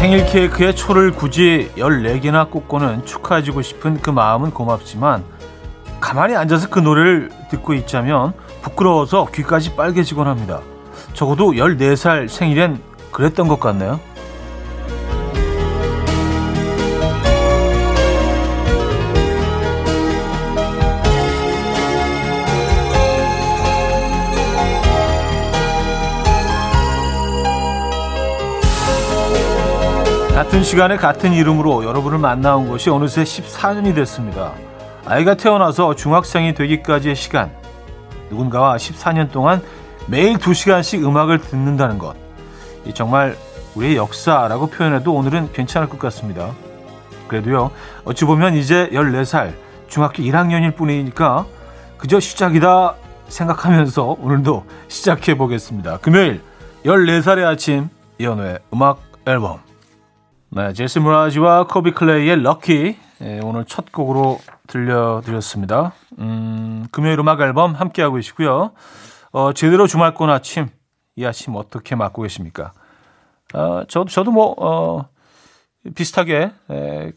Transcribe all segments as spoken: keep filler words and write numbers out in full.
생일 케이크에 초를 굳이 열네 개나 꽂고는 축하해주고 싶은 그 마음은 고맙지만 가만히 앉아서 그 노래를 듣고 있자면 부끄러워서 귀까지 빨개지곤 합니다. 적어도 열네 살 생일엔 그랬던 것 같네요. 같은 시간에 같은 이름으로 여러분을 만나온 것이 어느새 십사 년이 됐습니다. 아이가 태어나서 중학생이 되기까지의 시간, 누군가와 십사 년 동안 매일 두 시간씩 음악을 듣는다는 것, 이 정말 우리의 역사라고 표현해도 오늘은 괜찮을 것 같습니다. 그래도요, 어찌 보면 이제 열네 살, 중학교 일 학년일 뿐이니까 그저 시작이다 생각하면서 오늘도 시작해 보겠습니다. 금요일 열네 살의 아침, 이현우의 음악 앨범. 네, 제시 무라지와 코비 클레이의 럭키, 예, 오늘 첫 곡으로 들려드렸습니다. 음, 금요일 음악 앨범 함께하고 계시고요. 어, 제대로 주말권 아침, 이 아침 어떻게 맞고 계십니까? 어, 저도, 저도 뭐 어, 비슷하게 에,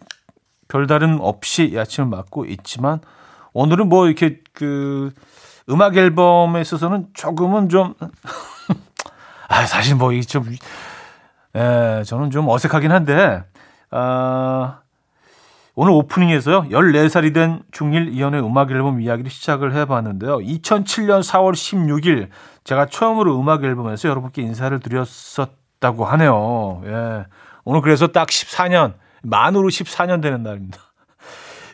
별다른 없이 이 아침을 맞고 있지만 오늘은 뭐 이렇게 그 음악 앨범에 있어서는 조금은 좀 아, 사실 뭐 이게 좀 예, 저는 좀 어색하긴 한데 아, 오늘 오프닝에서요 열네 살이 된 중일 이현우의 음악 앨범 이야기를 시작을 해봤는데요, 이천칠년 사월 십육일 제가 처음으로 음악 앨범에서 여러분께 인사를 드렸었다고 하네요. 예, 오늘 그래서 딱 십사 년, 만으로 십사 년 되는 날입니다.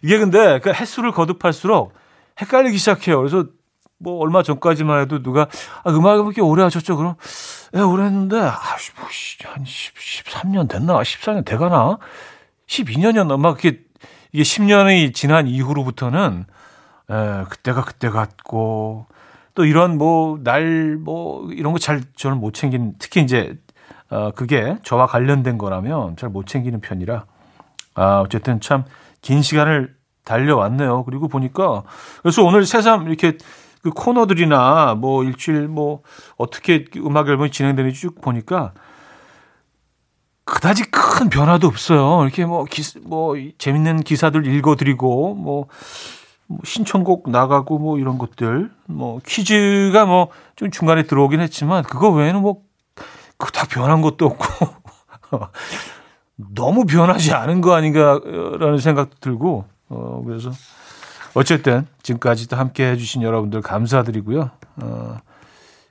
이게 근데 그 횟수를 거듭할수록 헷갈리기 시작해요. 그래서 뭐 얼마 전까지만 해도 누가 아, 음악을 그렇게 오래 하셨죠? 그럼 예, 오래 했는데 아, 뭐, 한 십삼 년 됐나? 십사 년 돼가나? 십이 년이었나? 막 이렇게 이게 십 년이 지난 이후로부터는 예, 그때가 그때 같고 또 이런 뭐 날 뭐 이런 거 잘 저는 못 챙기는, 특히 이제 어, 그게 저와 관련된 거라면 잘 못 챙기는 편이라 아, 어쨌든 참 긴 시간을 달려왔네요. 그리고 보니까 그래서 오늘 새삼 이렇게 그 코너들이나 뭐 일주일 뭐 어떻게 음악 앨범이 진행되는지 쭉 보니까 그다지 큰 변화도 없어요. 이렇게 뭐 기스 뭐 재밌는 기사들 읽어드리고 뭐, 뭐 신청곡 나가고 뭐 이런 것들 뭐 퀴즈가 뭐 좀 중간에 들어오긴 했지만 그거 외에는 뭐 그 다 변한 것도 없고 너무 변하지 않은 거 아닌가라는 생각도 들고 어 그래서. 어쨌든 지금까지도 함께해 주신 여러분들 감사드리고요. 어,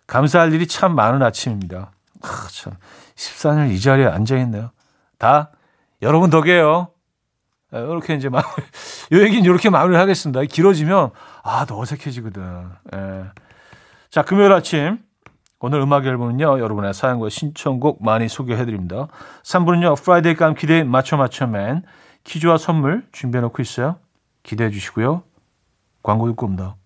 감사할 일이 참 많은 아침입니다. 아, 참 십사 년 이 자리에 앉아있네요. 다 여러분 덕이에요. 네, 이렇게 이제 마무리, 요 얘기는 이렇게 마무리를 하겠습니다. 길어지면 아, 더 어색해지거든. 네. 자, 금요일 아침 오늘 음악 앨범은요, 여러분의 사연과 신청곡 많이 소개해드립니다. 삼 부는요, 프라이데이 깜키데이 맞춰맞춰맨 퀴즈와 선물 준비해놓고 있어요. 기대해 주시고요. 광고 듣고 옵니다.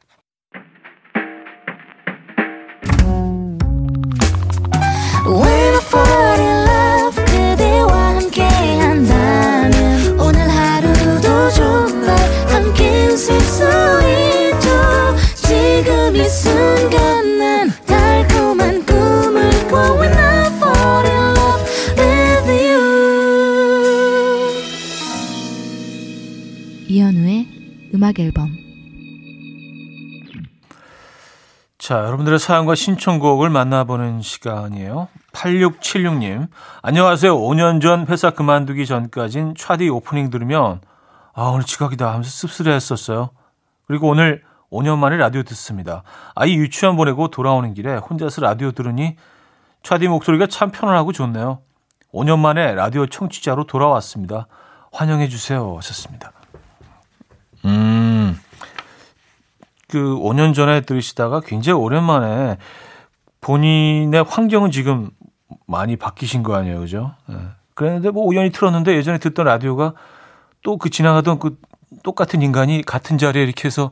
이현우의 음악 앨범. 자, 여러분들의 사연과 신청곡을 만나보는 시간이에요. 팔육칠육 님, 안녕하세요. 오 년 전 회사 그만두기 전까진 차디 오프닝 들으면 아, 오늘 지각이다 하면서 씁쓸해했었어요. 그리고 오늘 오 년 만에 라디오 듣습니다. 아이 유치원 보내고 돌아오는 길에 혼자서 라디오 들으니 차디 목소리가 참 편안하고 좋네요. 오 년 만에 라디오 청취자로 돌아왔습니다. 환영해 주세요 하셨습니다. 음, 그 오 년 전에 들으시다가 굉장히 오랜만에 본인의 환경은 지금 많이 바뀌신 거 아니에요, 그죠? 네. 그랬는데 뭐 우연히 틀었는데 예전에 듣던 라디오가 또 그 지나가던 그 똑같은 인간이 같은 자리에 이렇게 해서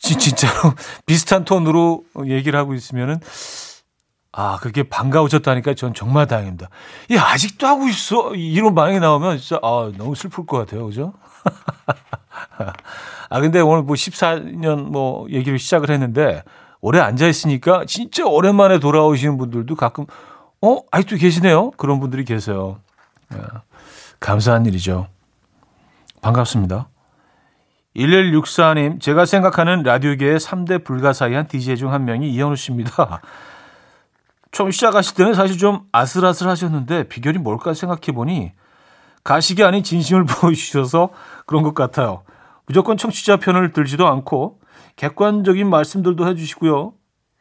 지, 진짜로 비슷한 톤으로 얘기를 하고 있으면은 아, 그게 반가우셨다니까 전 정말 다행입니다. 예, 아직도 하고 있어. 이런 반응이 나오면 진짜 아, 너무 슬플 것 같아요, 그죠? 아, 근데 오늘 뭐 십사 년 뭐 얘기를 시작을 했는데 오래 앉아있으니까 진짜 오랜만에 돌아오시는 분들도 가끔 어? 아직도 계시네요? 그런 분들이 계세요. 감사한 일이죠. 반갑습니다. 일일육사 님, 제가 생각하는 라디오계의 삼 대 불가사의한 디제이 중 한 명이 이현우 씨입니다. 처음 시작하실 때는 사실 좀 아슬아슬 하셨는데 비결이 뭘까 생각해보니 가식이 아닌 진심을 보여주셔서 그런 것 같아요. 무조건 청취자 편을 들지도 않고 객관적인 말씀들도 해주시고요.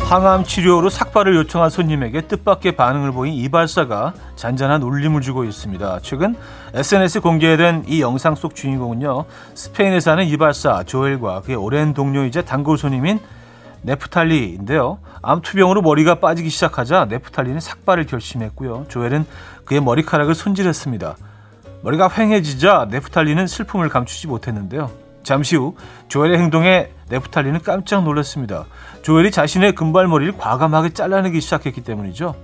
항암 치료로 삭발을 요청한 손님에게 뜻밖의 반응을 보인 이발사가 잔잔한 울림을 주고 있습니다. 최근 에스엔에스 공개된 이 영상 속 주인공은요, 스페인에 사는 이발사 조엘과 그의 오랜 동료이자 단골 손님인 네프탈리인데요. 암투병으로 머리가 빠지기 시작하자 네프탈리는 삭발을 결심했고요. 조엘은 그의 머리카락을 손질했습니다. 머리가 휑해지자 네프탈리는 슬픔을 감추지 못했는데요. 잠시 후 조엘의 행동에 네프탈리는 깜짝 놀랐습니다. 조엘이 자신의 금발머리를 과감하게 잘라내기 시작했기 때문이죠.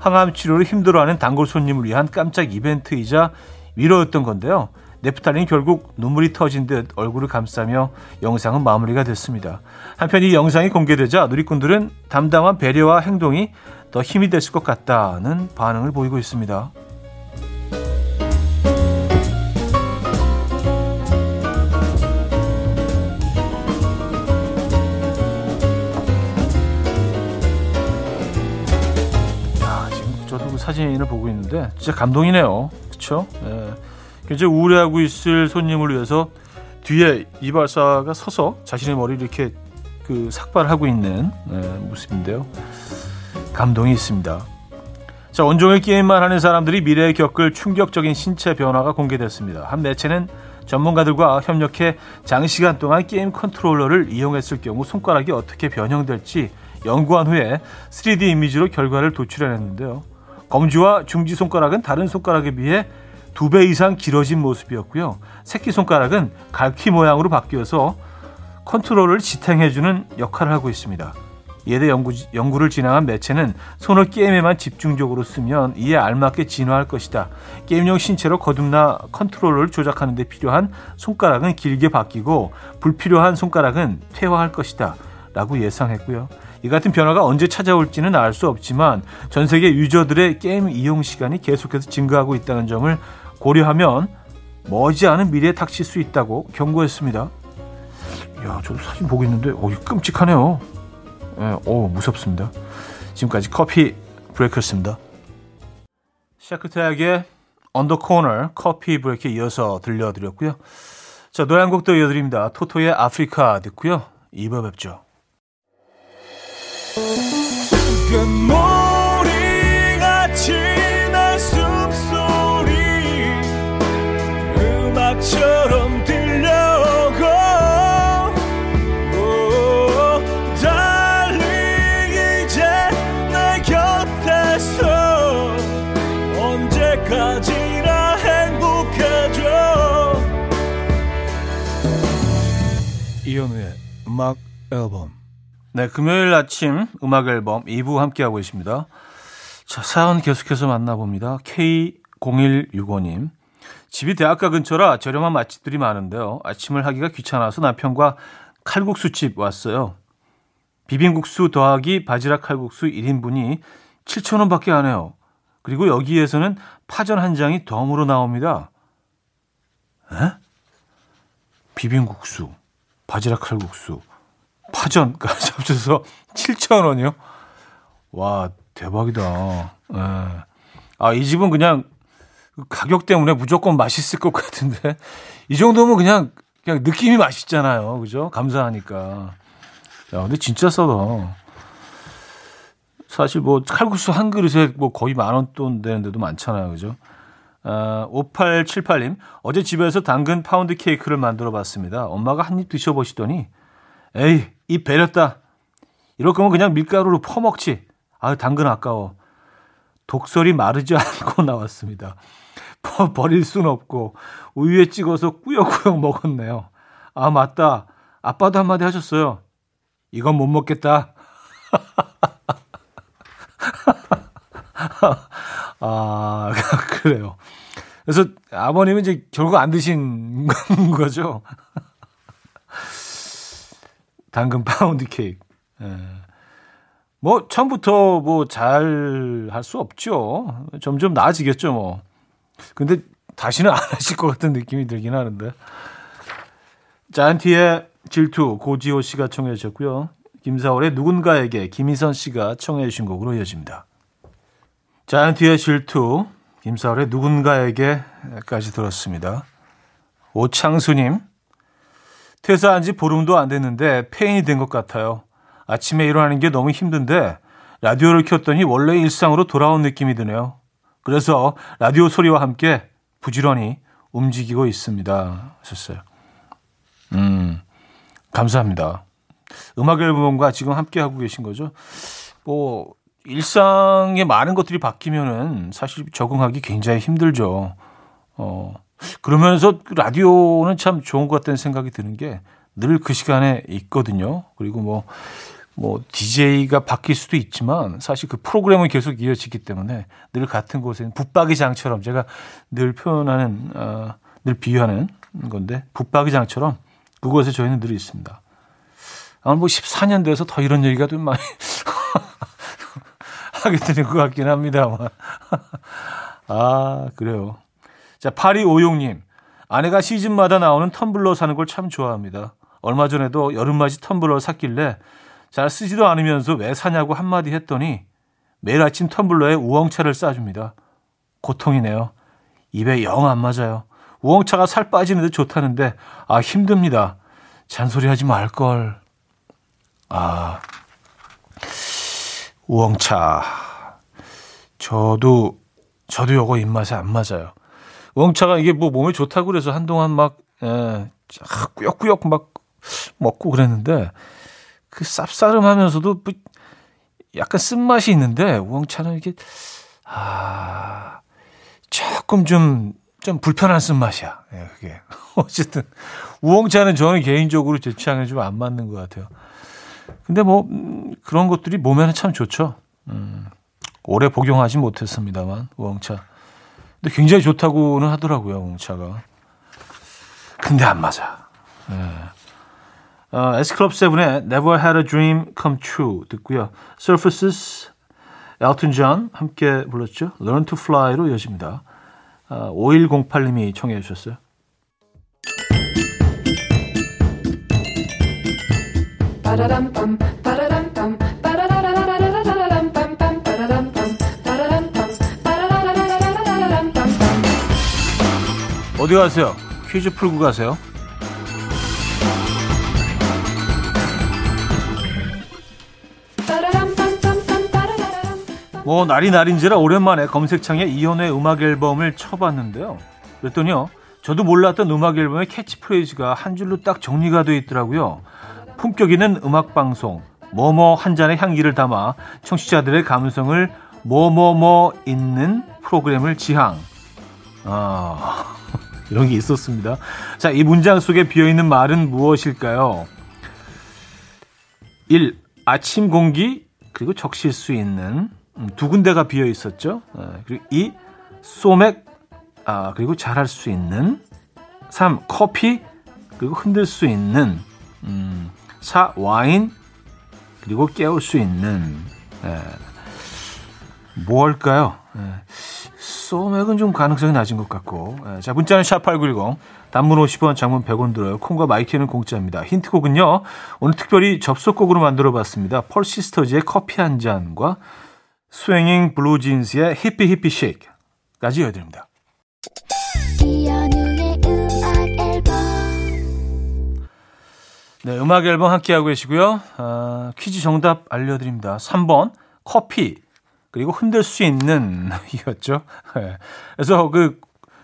항암 치료를 힘들어하는 단골 손님을 위한 깜짝 이벤트이자 위로였던 건데요. 네프탈리는 결국 눈물이 터진 듯 얼굴을 감싸며 영상은 마무리가 됐습니다. 한편 이 영상이 공개되자 누리꾼들은 담담한 배려와 행동이 더 힘이 됐을 것 같다는 반응을 보이고 있습니다. 사진을 보고 있는데 진짜 감동이네요. 그렇죠? 예. 굉장히 우울해하고 있을 손님을 위해서 뒤에 이발사가 서서 자신의 머리를 이렇게 그 삭발하고 있는 예, 모습인데요. 감동이 있습니다. 자, 온종일 게임만 하는 사람들이 미래에 겪을 충격적인 신체 변화가 공개됐습니다. 한 매체는 전문가들과 협력해 장시간 동안 게임 컨트롤러를 이용했을 경우 손가락이 어떻게 변형될지 연구한 후에 쓰리디 이미지로 결과를 도출해냈는데요. 검지와 중지 손가락은 다른 손가락에 비해 두 배 이상 길어진 모습이었고요. 새끼 손가락은 갈퀴 모양으로 바뀌어서 컨트롤을 지탱해주는 역할을 하고 있습니다. 이에 연구, 연구를 진행한 매체는 손을 게임에만 집중적으로 쓰면 이에 알맞게 진화할 것이다. 게임용 신체로 거듭나 컨트롤을 조작하는 데 필요한 손가락은 길게 바뀌고 불필요한 손가락은 퇴화할 것이다. 라고 예상했고요. 이 같은 변화가 언제 찾아올지는 알 수 없지만 전 세계 유저들의 게임 이용 시간이 계속해서 증가하고 있다는 점을 고려하면 머지않은 미래에 닥칠 수 있다고 경고했습니다. 이야, 저도 사진 보고 있는데 오, 끔찍하네요. 예, 오, 무섭습니다. 지금까지 커피 브레이크였습니다. 샤크타의 언더코너 커피 브레이크에 이어서 들려드렸고요. 자, 노래 한 곡도 이어드립니다. 토토의 아프리카 듣고요. 이봐 뵙죠. 괴물이같이 날 숨소리 음악처럼 들려오고 달리 이제 내 곁에서 언제까지나 행복해져. 이현우의 음악 앨범. 네, 금요일 아침 음악 앨범 이 부 함께하고 있습니다. 자, 사연 계속해서 만나봅니다. 케이 공일육오 님. 집이 대학가 근처라 저렴한 맛집들이 많은데요. 아침을 하기가 귀찮아서 남편과 칼국수집 왔어요. 비빔국수 더하기 바지락 칼국수 일 인분이 칠천 원밖에 안 해요. 그리고 여기에서는 파전 한 장이 덤으로 나옵니다. 에? 비빔국수, 바지락 칼국수, 파전까지 합쳐서 칠천 원이요? 와, 대박이다. 에. 아, 이 집은 그냥 가격 때문에 무조건 맛있을 것 같은데 이 정도면 그냥 그냥 느낌이 맛있잖아요, 그죠? 감사하니까. 야, 근데 진짜 싸다. 사실 뭐 칼국수 한 그릇에 뭐 거의 만 원 돈 되는 데도 많잖아요, 그죠? 아, 오팔칠팔 님, 어제 집에서 당근 파운드 케이크를 만들어 봤습니다. 엄마가 한 입 드셔보시더니 에이, 입 베렸다. 이럴 거면 그냥 밀가루로 퍼먹지. 아, 당근 아까워. 독설이 마르지 않고 나왔습니다. 버릴 순 없고 우유에 찍어서 꾸역꾸역 먹었네요. 아, 맞다. 아빠도 한마디 하셨어요. 이건 못 먹겠다. 아, 그래요. 그래서 아버님은 이제 결국 안 드신 거죠. 당근 파운드 케이크. 네. 뭐 처음부터 뭐 잘 할 수 없죠. 점점 나아지겠죠, 뭐. 근데 다시는 안 하실 것 같은 느낌이 들긴 하는데. 잔티의 질투, 고지호 씨가 청해 주셨고요. 김사월의 누군가에게 김희선 씨가 청해 주신 곡으로 이어집니다. 잔티의 질투, 김사월의 누군가에게까지 들었습니다. 오창수님, 퇴사한 지 보름도 안 됐는데 폐인이 된 것 같아요. 아침에 일어나는 게 너무 힘든데 라디오를 켰더니 원래 일상으로 돌아온 느낌이 드네요. 그래서 라디오 소리와 함께 부지런히 움직이고 있습니다. 하셨어요. 음, 감사합니다. 음악 앨범과 지금 함께 하고 계신 거죠. 뭐 일상에 많은 것들이 바뀌면은 사실 적응하기 굉장히 힘들죠. 어, 그러면서 라디오는 참 좋은 것 같다는 생각이 드는 게 늘 그 시간에 있거든요. 그리고 뭐 뭐 디제이가 바뀔 수도 있지만 사실 그 프로그램은 계속 이어지기 때문에 늘 같은 곳에 붙박이장처럼 제가 늘 표현하는 어, 늘 비유하는 건데 붙박이장처럼 그곳에 저희는 늘 있습니다. 아마 뭐 십사 년 돼서 더 이런 얘기가 좀 많이 하게 되는 것 같긴 합니다만. 아, 그래요. 자, 팔이오육 님, 아내가 시즌마다 나오는 텀블러 사는 걸 참 좋아합니다. 얼마 전에도 여름맞이 텀블러를 샀길래 잘 쓰지도 않으면서 왜 사냐고 한마디 했더니 매일 아침 텀블러에 우엉차를 싸줍니다. 고통이네요. 입에 영 안 맞아요. 우엉차가 살 빠지는 데 좋다는데 아, 힘듭니다. 잔소리하지 말걸. 아, 우엉차. 저도 저도 요거 입맛에 안 맞아요. 우엉차가 이게 뭐 몸에 좋다고 그래서 한동안 막 에, 꾸역꾸역 막 먹고 그랬는데 그 쌉싸름하면서도 약간 쓴맛이 있는데 우엉차는 이게 아, 조금 좀, 좀 불편한 쓴맛이야. 예, 그게 어쨌든 우엉차는 저는 개인적으로 제 취향에 좀 안 맞는 것 같아요. 근데 뭐 음, 그런 것들이 몸에는 참 좋죠. 음, 오래 복용하지 못했습니다만 우엉차. 근데 굉장히 좋다고는 하더라고요, 우엉차가. 근데 안 맞아. 예. 어, S클럽 세븐의 Never Had a Dream Come True 듣고요. Surfaces, Elton John 함께 불렀죠. Learn to Fly로 이어집니다. 어, 오일공팔 님이 청해 주셨어요. 어디 가세요? 퀴즈 풀고 가세요. 뭐 날이 날인지라 오랜만에 검색창에 이현우의 음악 앨범을 쳐봤는데요. 그랬더니요, 저도 몰랐던 음악 앨범의 캐치프레이즈가 한 줄로 딱 정리가 돼 있더라고요. 품격 있는 음악 방송, 뭐뭐 한 잔의 향기를 담아 청취자들의 감성을 뭐뭐뭐 있는 프로그램을 지향. 아, 이런 게 있었습니다. 자, 이 문장 속에 비어있는 말은 무엇일까요? 일. 아침 공기, 그리고 적실 수 있는 두 군데가 비어 있었죠. 그리고 이, 소맥, 아, 그리고 잘할 수 있는. 삼, 커피, 그리고 흔들 수 있는. 음, 사. 와인, 그리고 깨울 수 있는. 네. 뭘까요? 네. 소맥은 좀 가능성이 낮은 것 같고. 네. 자, 문자는 샷팔구일공, 단문 오십 원, 장문 백 원 들어요. 콩과 마이키는 공짜입니다. 힌트곡은요, 오늘 특별히 접속곡으로 만들어봤습니다. 펄시스터즈의 커피 한 잔과 스윙잉 블루진스의 히피 히피 쉐이크까지 이어드립니다. 네, 음악 앨범 함께하고 계시고요. 아, 퀴즈 정답 알려드립니다. 삼 번 커피, 그리고 흔들 수 있는 이었죠. 그래서 그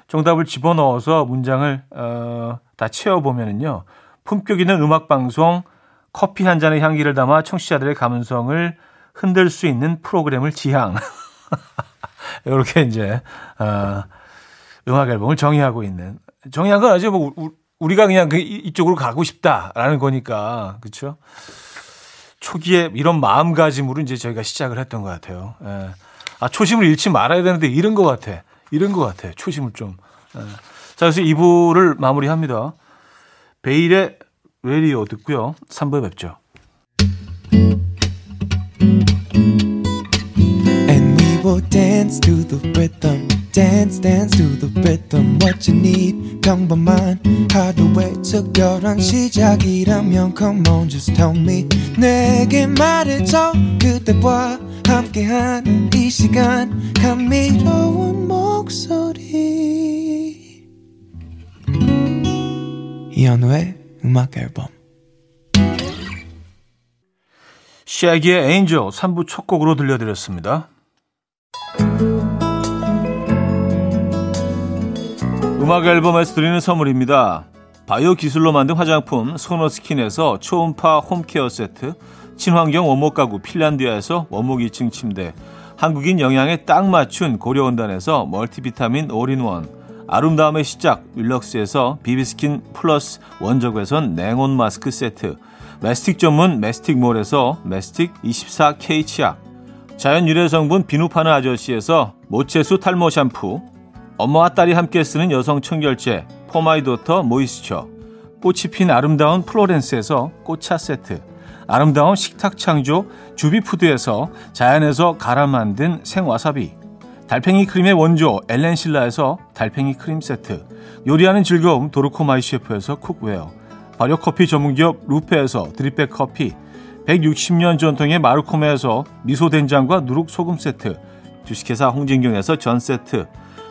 정답을 집어넣어서 문장을 어, 다 채워보면은요, 품격 있는 음악방송, 커피 한 잔의 향기를 담아 청취자들의 감성을 흔들 수 있는 프로그램을 지향. 이렇게 이제 어, 음악 앨범을 정의하고 있는. 정의한 건 아주 뭐 우, 우리가 그냥 그 이쪽으로 가고 싶다라는 거니까, 그렇죠? 초기에 이런 마음가짐으로 이제 저희가 시작을 했던 것 같아요. 예. 아, 초심을 잃지 말아야 되는데 잃은 것 같아. 잃은 것 같아. 초심을 좀. 예. 자, 그래서 이 부를 마무리합니다. 베일의 레디오 듣고요. 삼 부에 뵙죠. And we will dance to the rhythm. Dance, dance to the rhythm. What you need, 평범한 하루의 특별한 시작이라면 come on, just tell me. 내게 말해줘, 그대와 함께한 이 시간, 감미로운 목소리. 이현우의 음악 앨범. 샤기의 Angel 삼 부 첫 곡으로 들려드렸습니다. 음악 앨범에서 드리는 선물입니다. 바이오 기술로 만든 화장품 소노스킨에서 초음파 홈케어 세트, 친환경 원목 가구 핀란디아에서 원목 이 층 침대, 한국인 영양에 딱 맞춘 고려온단에서 멀티비타민 올인원, 아름다움의 시작 윌럭스에서 비비스킨 플러스 원적외선 냉온 마스크 세트, 메스틱 전문 메스틱몰에서 메스틱 이십사 케이 치약, 자연 유래 성분 비누 파는 아저씨에서 모체수 탈모 샴푸, 엄마와 딸이 함께 쓰는 여성 청결제 포마이도터 모이스처, 꽃이 핀 아름다운 플로렌스에서 꽃차 세트, 아름다운 식탁 창조 주비푸드에서 자연에서 갈아 만든 생와사비, 달팽이 크림의 원조 엘렌실라에서 달팽이 크림 세트, 요리하는 즐거움 도르코마이 셰프에서 쿡웨어, 발효커피 전문기업 루페에서 드립백 커피, 백육십 년 전통의 마르코메에서 미소된장과 누룩소금 세트, 주식회사 홍진경에서 전세트,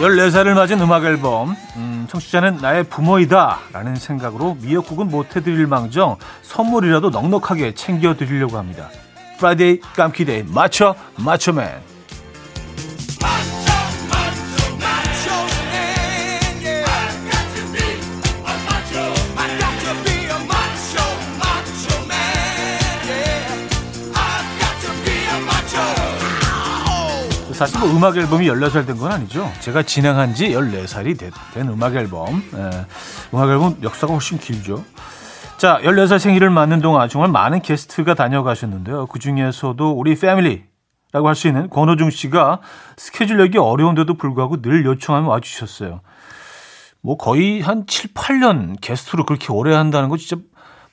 열네 살을 맞은 음악 앨범. 음, 청취자는 나의 부모이다 라는 생각으로 미역국은 못해드릴 망정 선물이라도 넉넉하게 챙겨드리려고 합니다. 프라이데이 깜키데이 마쳐 마쳐맨. 사실 뭐 음악 앨범이 열네 살 된 건 아니죠. 제가 진행한 지 열네 살이 된, 된 음악 앨범. 예, 음악 앨범 역사가 훨씬 길죠. 자, 열네 살 생일을 맞는 동안 정말 많은 게스트가 다녀가셨는데요. 그중에서도 우리 패밀리라고 할 수 있는 권호중 씨가 스케줄력이 어려운데도 불구하고 늘 요청하면 와주셨어요. 뭐 거의 한 칠, 팔 년 게스트로 그렇게 오래 한다는 거 진짜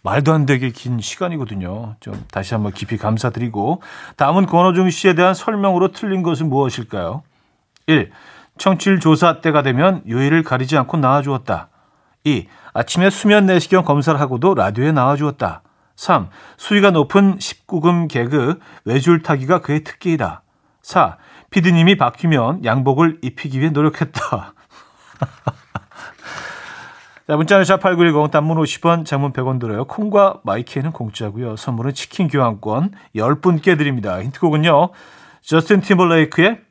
말도 안 되게 긴 시간이거든요. 좀 다시 한번 깊이 감사드리고, 다음은 권호중 씨에 대한 설명으로 틀린 것은 무엇일까요? 일. 청취율 조사 때가 되면 요일을 가리지 않고 나와주었다. 이. 아침에 수면 내시경 검사를 하고도 라디오에 나와주었다. 삼. 수위가 높은 십구 금 개그 외줄 타기가 그의 특기이다. 사. 피디님이 바뀌면 양복을 입히기 위해 노력했다. 자, 문자는 샷팔구일공, 단문 오십 원, 장문 백 원 들어요. 콩과 마이키에는 공짜고요. 선물은 치킨 교환권 열 분께 드립니다. 힌트곡은요, 저스틴 팀벌레이크의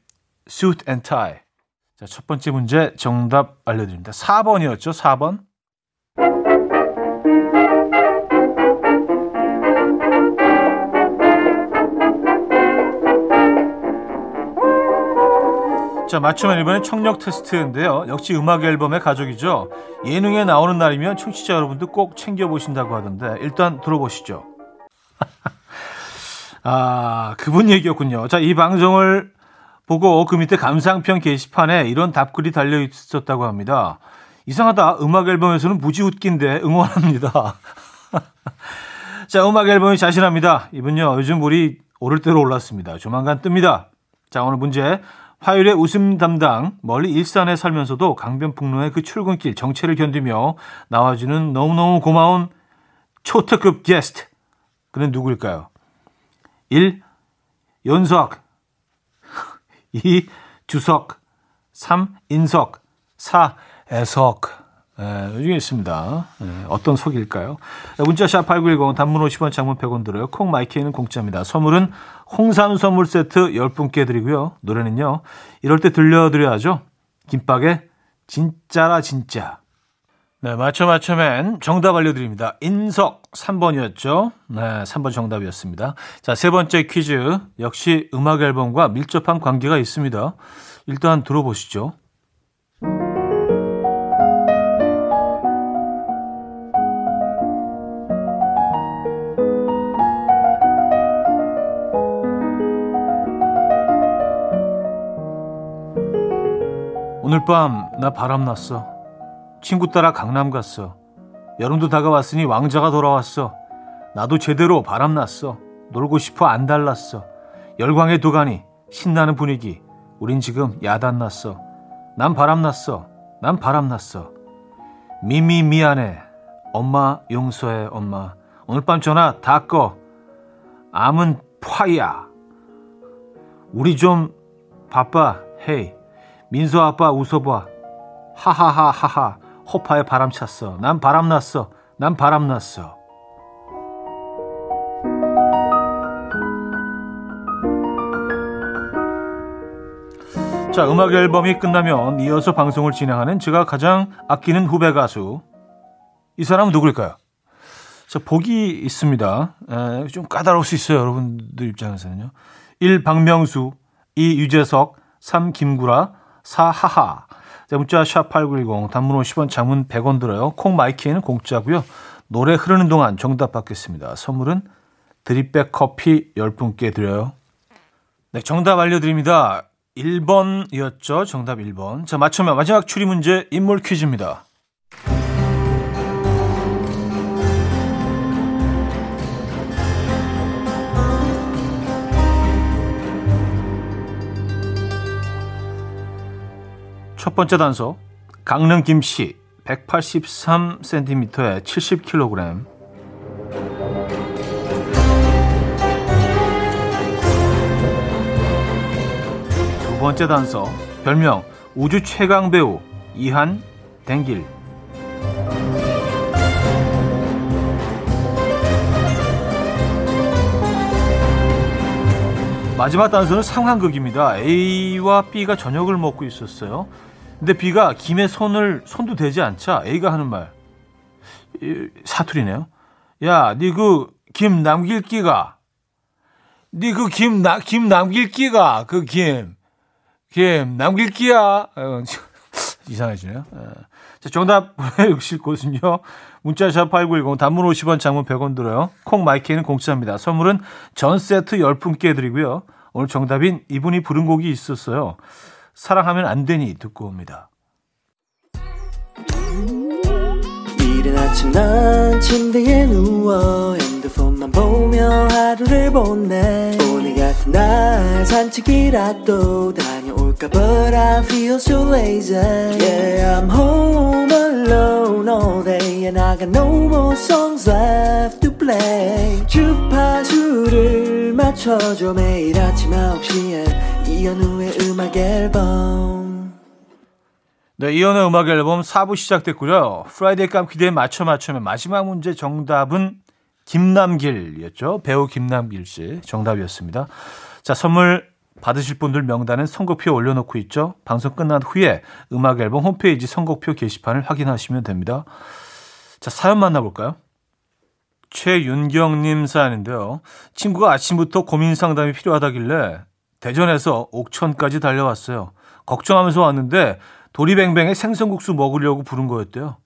Suit and Tie. 자, 첫 번째 문제 정답 알려드립니다. 사 번이었죠, 사 번. 자, 맞추면 이번엔 청력 테스트인데요. 역시 음악 앨범의 가족이죠. 예능에 나오는 날이면 청취자 여러분도 꼭 챙겨보신다고 하던데 일단 들어보시죠. 아, 그분 얘기였군요. 자, 이 방송을 보고 그 밑에 감상평 게시판에 이런 답글이 달려있었다고 합니다. 이상하다. 음악 앨범에서는 무지 웃긴데 응원합니다. 자, 음악 앨범이 자신합니다. 이분요, 요즘 물이 오를 대로 올랐습니다. 조만간 뜹니다. 자, 오늘 문제. 화요일의 웃음 담당, 멀리 일산에 살면서도 강변북로의 그 출근길 정체를 견디며 나와주는 너무너무 고마운 초특급 게스트. 그는 누구일까요? 일. 연석, 이. 주석, 삼. 인석, 사. 애석. 네, 이 중에 있습니다. 네, 어떤 속일까요? 문자샵 팔구일공, 단문 오십 원, 장문 백 원 들어요. 콩 마이키에는 공짜입니다. 선물은 홍삼 선물 세트 열 분께 드리고요. 노래는요, 이럴 때 들려드려야죠. 김밥의 진짜라 진짜. 네, 맞춰 맞춰맨 정답 알려드립니다. 인석 삼 번이었죠. 네, 삼 번 정답이었습니다. 자, 세 번째 퀴즈 역시 음악 앨범과 밀접한 관계가 있습니다. 일단 들어보시죠. 오늘 밤 나 바람났어. 친구 따라 강남 갔어. 여름도 다가왔으니 왕자가 돌아왔어. 나도 제대로 바람났어. 놀고 싶어 안 달랐어. 열광의 도가니 신나는 분위기. 우린 지금 야단났어. 난 바람났어. 난 바람났어. 미미 미안해. 엄마 용서해 엄마. 오늘 밤 전화 다 꺼. 암은 파야. 우리 좀 바빠. 헤이. 민서 아빠 웃어봐. 하하하하하. 호파에 바람 찼어. 난 바람 났어. 난 바람 났어. 자, 음악 앨범이 끝나면 이어서 방송을 진행하는 제가 가장 아끼는 후배 가수. 이 사람은 누구일까요? 자, 복이 있습니다. 에, 좀 까다로울 수 있어요. 여러분들 입장에서는요. 일. 박명수, 이. 유재석, 삼. 김구라, 사. 하하. 자, 문자 샵팔구일공, 단문 오십 원, 장문 백 원 들어요. 콩 마이키에는 공짜고요. 노래 흐르는 동안 정답 받겠습니다. 선물은 드립백 커피 열 분께 드려요. 네, 정답 알려드립니다. 일 번이었죠. 정답 일 번. 자, 맞춰면 마지막 추리 문제 인물 퀴즈입니다. 첫 번째 단서, 강릉 김씨 백팔십삼 센티미터에 칠십 킬로그램. 두 번째 단서, 별명 우주 최강 배우 이한 댕길. 마지막 단서는 상황극입니다. A와 B가 저녁을 먹고 있었어요. 근데 B가 김의 손을 손도 대지 않자 A가 하는 말, 사투리네요. 야, 니 그 김 남길 끼가, 니 그 김 나 김 남길 끼가, 그 김 김 남길 끼야. 이상해지네요. 자, 정답 보내주실 곳은요, 문자샵 팔구일공, 단문 오십 원, 장문 백 원 들어요. 콩 마이키는 공짜입니다. 선물은 전 세트 열 분께 드리고요. 오늘 정답인 이분이 부른 곡이 있었어요. 사랑하면 안 되니 듣고 옵니다. 이른 아침 난 침대에 누워 핸드폰만 보며 하루를 보내. 오늘 같은 날 산책이라도 다녀올까. But I feel so lazy. Yeah, I'm home alone all day and I got no more songs left to play. 주파수를 맞춰줘. 매일 아침 아홉 시에 이현우의 음악 앨범. 네, 이현의 음악 앨범 사 부 시작됐고요. 프라이데이 깜기대에 맞춰 맞춰면 마지막 문제 정답은 김남길이었죠. 배우 김남길 씨 정답이었습니다. 자, 선물 받으실 분들 명단은 선곡표에 올려놓고 있죠. 방송 끝난 후에 음악 앨범 홈페이지 선곡표 게시판을 확인하시면 됩니다. 자, 사연 만나볼까요? 최윤경님 사연인데요. 친구가 아침부터 고민 상담이 필요하다길래 대전에서 옥천까지 달려왔어요. 걱정하면서 왔는데 도리뱅뱅에 생선국수 먹으려고 부른 거였대요.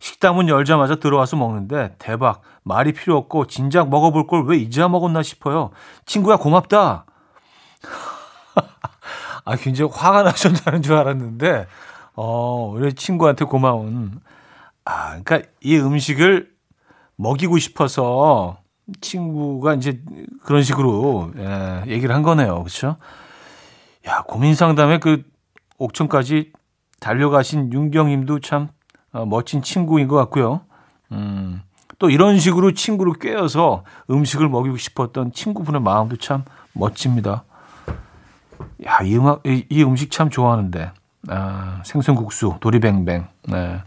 식당 문 열자마자 들어와서 먹는데 대박, 말이 필요 없고 진작 먹어볼 걸 왜 이제야 먹었나 싶어요. 친구야 고맙다. 아, 굉장히 화가 나셨다는 줄 알았는데 어, 우리 친구한테 고마운. 아, 그러니까 이 음식을 먹이고 싶어서 친구가 이제 그런 식으로 예, 얘기를 한 거네요. 그렇죠? 야, 고민 상담에 그 옥천까지 달려가신 윤경님도 참 멋진 친구인 것 같고요. 음, 또 이런 식으로 친구를 꿰어서 음식을 먹이고 싶었던 친구분의 마음도 참 멋집니다. 야, 이, 음악, 이, 이 음식 참 좋아하는데. 아, 생선국수, 도리뱅뱅. 네.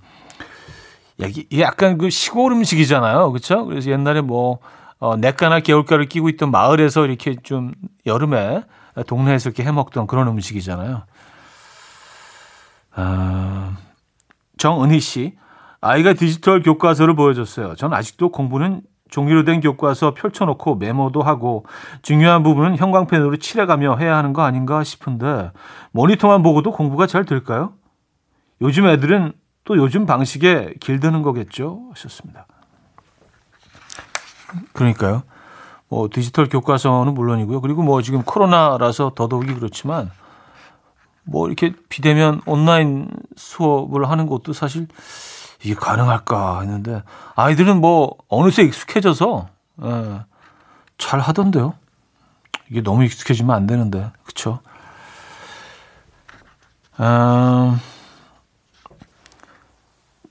야, 이게 약간 그 시골 음식이잖아요. 그렇죠? 그래서 옛날에 뭐 어, 냇가나 개울가를 끼고 있던 마을에서 이렇게 좀 여름에 동네에서 이렇게 해먹던 그런 음식이잖아요. 아, 정은희 씨, 아이가 디지털 교과서를 보여줬어요. 전 아직도 공부는 종이로 된 교과서 펼쳐놓고 메모도 하고 중요한 부분은 형광펜으로 칠해가며 해야 하는 거 아닌가 싶은데 모니터만 보고도 공부가 잘 될까요? 요즘 애들은 또 요즘 방식에 길드는 거겠죠? 하셨습니다. 그러니까요. 뭐 디지털 교과서는 물론이고요. 그리고 뭐 지금 코로나라서 더더욱이 그렇지만 뭐 이렇게 비대면 온라인 수업을 하는 것도 사실 이게 가능할까 했는데 아이들은 뭐 어느새 익숙해져서 예, 잘 하던데요. 이게 너무 익숙해지면 안 되는데 그렇죠. 음,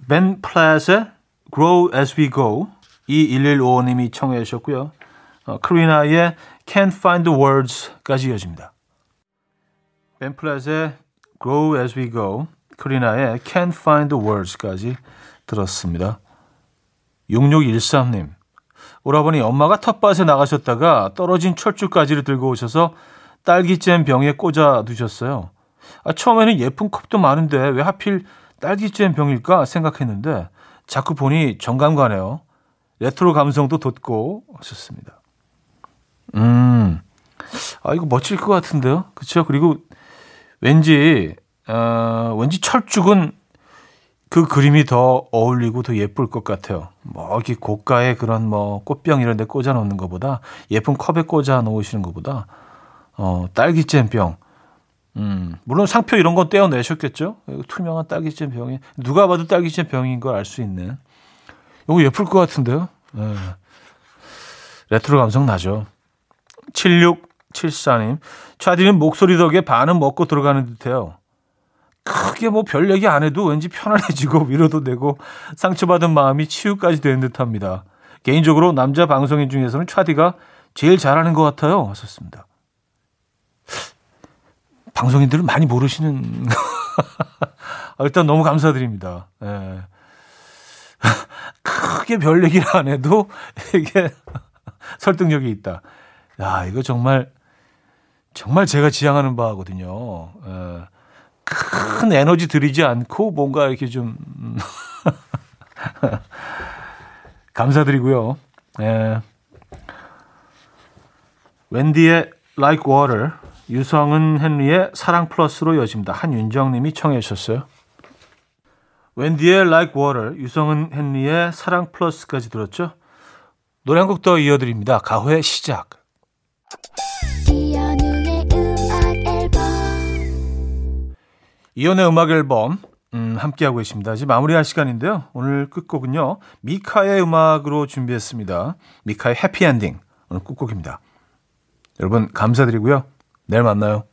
벤 플랫의 Grow As We Go 이일일오오님이 청해 주셨고요. 어, 크리나의 Can't Find The Words까지 이어집니다. 벤 플랫의 Grow As We Go, 크리나의 Can't Find The Words까지 들었습니다. 육육일삼님, 오라버니 엄마가 텃밭에 나가셨다가 떨어진 철쭉가지를 들고 오셔서 딸기잼 병에 꽂아 두셨어요. 아, 처음에는 예쁜 컵도 많은데 왜 하필 딸기잼 병일까 생각했는데 자꾸 보니 정감 가네요. 레트로 감성도 돋고 하셨습니다. 음, 아, 이거 멋질 것 같은데요. 그렇죠? 그리고 왠지 어, 왠지 철쭉은 그 그림이 더 어울리고 더 예쁠 것 같아요. 뭐 이렇게 고가의 그런 뭐 꽃병 이런 데 꽂아 놓는 것보다 예쁜 컵에 꽂아 놓으시는 것보다 어, 딸기잼 병. 음, 물론 상표 이런 건 떼어내셨겠죠. 투명한 딸기잼 병이 누가 봐도 딸기잼 병인 걸 알 수 있는. 이거 예쁠 것 같은데요. 네. 레트로 감성 나죠. 칠육칠사님, 차디는 목소리 덕에 반은 먹고 들어가는 듯해요. 크게 뭐 별 얘기 안 해도 왠지 편안해지고 위로도 되고 상처받은 마음이 치유까지 되는 듯합니다. 개인적으로 남자 방송인 중에서는 차디가 제일 잘하는 것 같아요. 하셨습니다. 방송인들은 많이 모르시는 일단 너무 감사드립니다. 네. 크게 별 얘기를 안 해도 이게 설득력이 있다. 야, 이거 정말, 정말 제가 지향하는 바거든요. 에, 큰 에너지 들이지 않고 뭔가 이렇게 좀, 감사드리고요. 에, 웬디의 Like Water, 유성은 헨리의 사랑 플러스로 이어집니다. 한윤정님이 청해 주셨어요. 웬디의 Like Water, 유성은 헨리의 사랑 플러스까지 들었죠. 노래 한 곡 더 이어드립니다. 가호의 시작. 이연우의 음악 앨범. 이연우의 음악 앨범 음, 함께하고 계십니다. 이제 마무리할 시간인데요. 오늘 끝곡은요, 미카의 음악으로 준비했습니다. 미카의 해피엔딩 오늘 끝곡입니다. 여러분 감사드리고요. 내일 만나요.